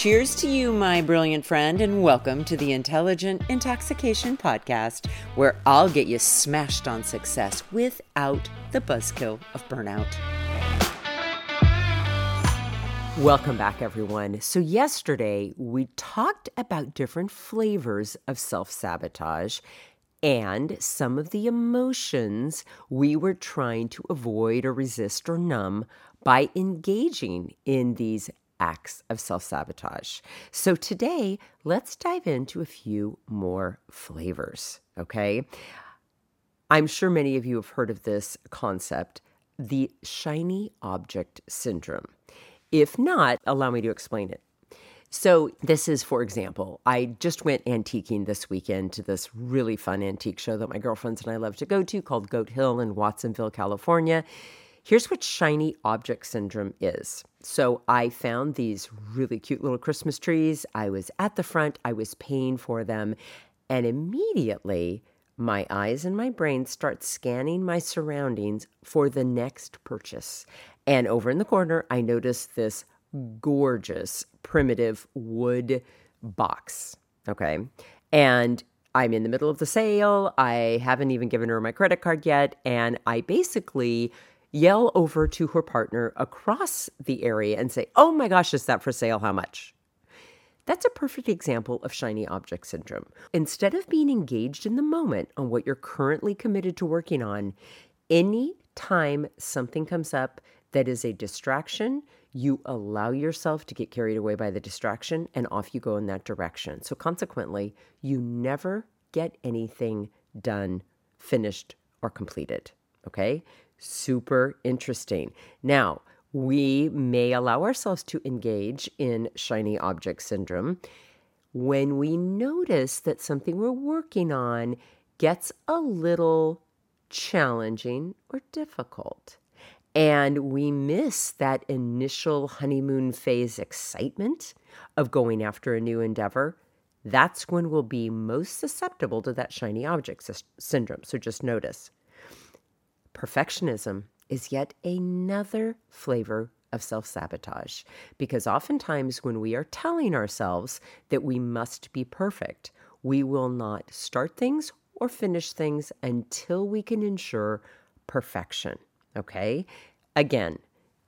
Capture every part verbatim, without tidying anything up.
Cheers to you, my brilliant friend, and welcome to the Intelligent Intoxication Podcast, where I'll get you smashed on success without the buzzkill of burnout. Welcome back, everyone. So yesterday, we talked about different flavors of self-sabotage and some of the emotions we were trying to avoid or resist or numb by engaging in these acts of self-sabotage. So today, let's dive into a few more flavors, okay? I'm sure many of you have heard of this concept, the shiny object syndrome. If not, allow me to explain it. So this is, for example, I just went antiquing this weekend to this really fun antique show that my girlfriends and I love to go to called Goat Hill in Watsonville, California. Here's what shiny object syndrome is. So I found these really cute little Christmas trees. I was at the front. I was paying for them. And immediately, my eyes and my brain start scanning my surroundings for the next purchase. And over in the corner, I notice this gorgeous, primitive wood box, okay? And I'm in the middle of the sale. I haven't even given her my credit card yet. And I basically yell over to her partner across the area and say, "Oh my gosh, is that for sale? How much?" That's a perfect example of shiny object syndrome. Instead of being engaged in the moment on what you're currently committed to working on, any time something comes up that is a distraction, you allow yourself to get carried away by the distraction and off you go in that direction. So consequently, you never get anything done, finished, or completed. Okay? Super interesting. Now, we may allow ourselves to engage in shiny object syndrome when we notice that something we're working on gets a little challenging or difficult, and we miss that initial honeymoon phase excitement of going after a new endeavor. That's when we'll be most susceptible to that shiny object syndrome. So just notice. Perfectionism is yet another flavor of self-sabotage, because oftentimes when we are telling ourselves that we must be perfect, we will not start things or finish things until we can ensure perfection, okay? Again,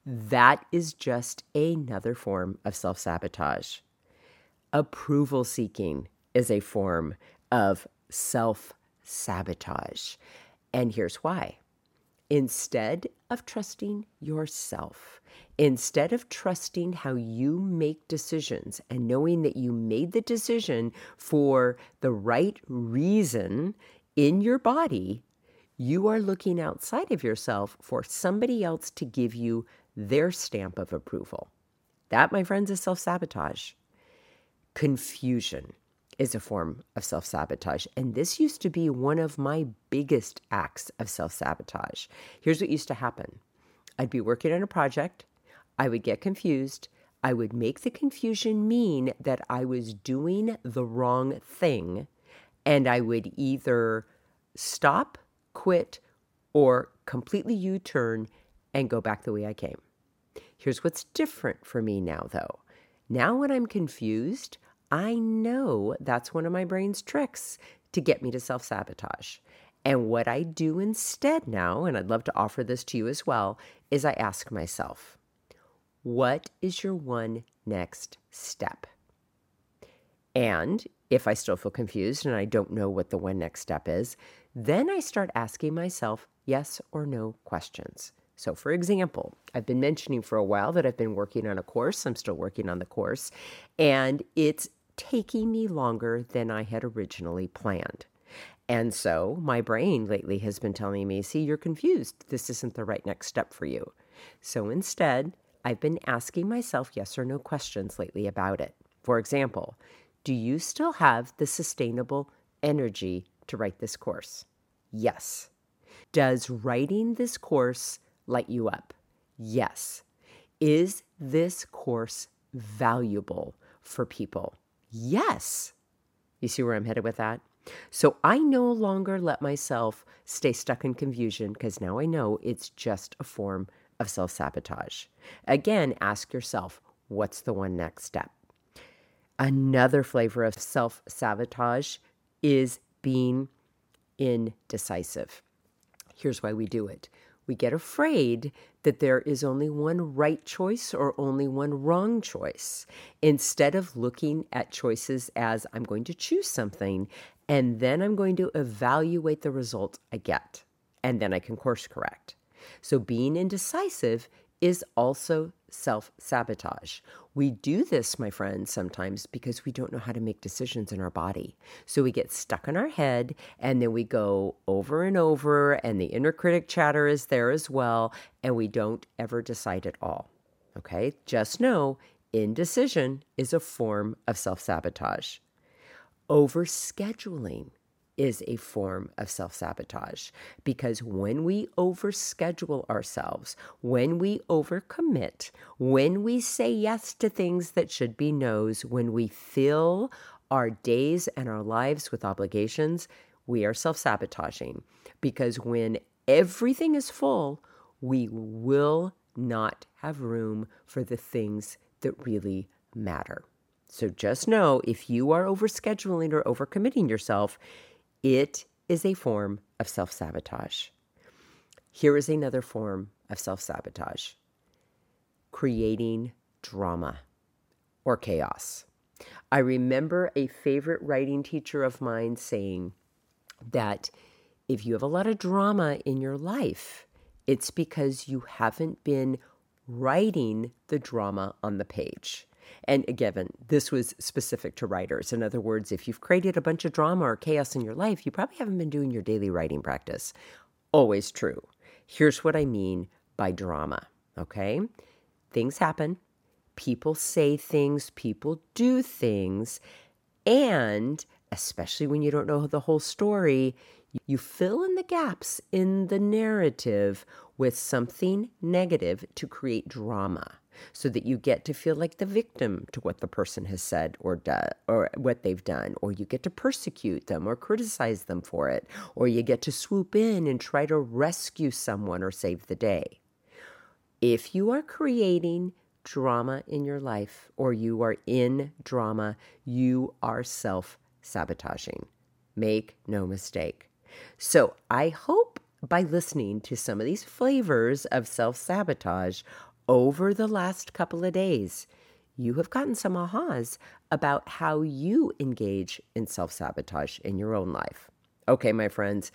that is just another form of self-sabotage. Approval seeking is a form of self-sabotage, and here's why. Instead of trusting yourself, instead of trusting how you make decisions and knowing that you made the decision for the right reason in your body, you are looking outside of yourself for somebody else to give you their stamp of approval. That, my friends, is self-sabotage. Confusion is a form of self-sabotage. And this used to be one of my biggest acts of self-sabotage. Here's what used to happen. I'd be working on a project. I would get confused. I would make the confusion mean that I was doing the wrong thing. And I would either stop, quit, or completely U-turn and go back the way I came. Here's what's different for me now, though. Now when I'm confused, I know that's one of my brain's tricks to get me to self-sabotage. And what I do instead now, and I'd love to offer this to you as well, is I ask myself, what is your one next step? And if I still feel confused and I don't know what the one next step is, then I start asking myself yes or no questions. So for example, I've been mentioning for a while that I've been working on a course. I'm still working on the course, and it's taking me longer than I had originally planned. And so my brain lately has been telling me, see, you're confused. This isn't the right next step for you. So instead, I've been asking myself yes or no questions lately about it. For example, do you still have the sustainable energy to write this course? Yes. Does writing this course light you up? Yes. Is this course valuable for people? Yes. You see where I'm headed with that? So I no longer let myself stay stuck in confusion, because now I know it's just a form of self-sabotage. Again, ask yourself, what's the one next step? Another flavor of self-sabotage is being indecisive. Here's why we do it. We get afraid that there is only one right choice or only one wrong choice, instead of looking at choices as I'm going to choose something and then I'm going to evaluate the result I get, and then I can course correct. So being indecisive is also self-sabotage. We do this, my friends, sometimes because we don't know how to make decisions in our body. So we get stuck in our head, and then we go over and over, and the inner critic chatter is there as well, and we don't ever decide at all. Okay? Just know, indecision is a form of self-sabotage. Overscheduling is a form of self-sabotage, because when we overschedule ourselves, when we overcommit, when we say yes to things that should be no's, when we fill our days and our lives with obligations, we are self-sabotaging, because when everything is full, we will not have room for the things that really matter. So just know, if you are overscheduling or overcommitting yourself, it is a form of self-sabotage. Here is another form of self-sabotage: creating drama or chaos. I remember a favorite writing teacher of mine saying that if you have a lot of drama in your life, it's because you haven't been writing the drama on the page. And again, this was specific to writers. In other words, if you've created a bunch of drama or chaos in your life, you probably haven't been doing your daily writing practice. Always true. Here's what I mean by drama, okay? Things happen. People say things. People do things. And especially when you don't know the whole story, you fill in the gaps in the narrative with something negative to create drama, so that you get to feel like the victim to what the person has said or done, or what they've done, or you get to persecute them or criticize them for it, or you get to swoop in and try to rescue someone or save the day. If you are creating drama in your life, or you are in drama, you are self-sabotaging. Make no mistake. So I hope by listening to some of these flavors of self-sabotage over the last couple of days, you have gotten some ahas about how you engage in self-sabotage in your own life. Okay, my friends,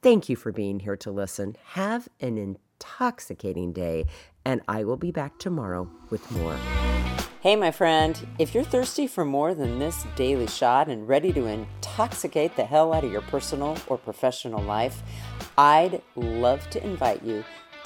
thank you for being here to listen. Have an intoxicating day, and I will be back tomorrow with more. Hey, my friend, if you're thirsty for more than this daily shot and ready to intoxicate the hell out of your personal or professional life, I'd love to invite you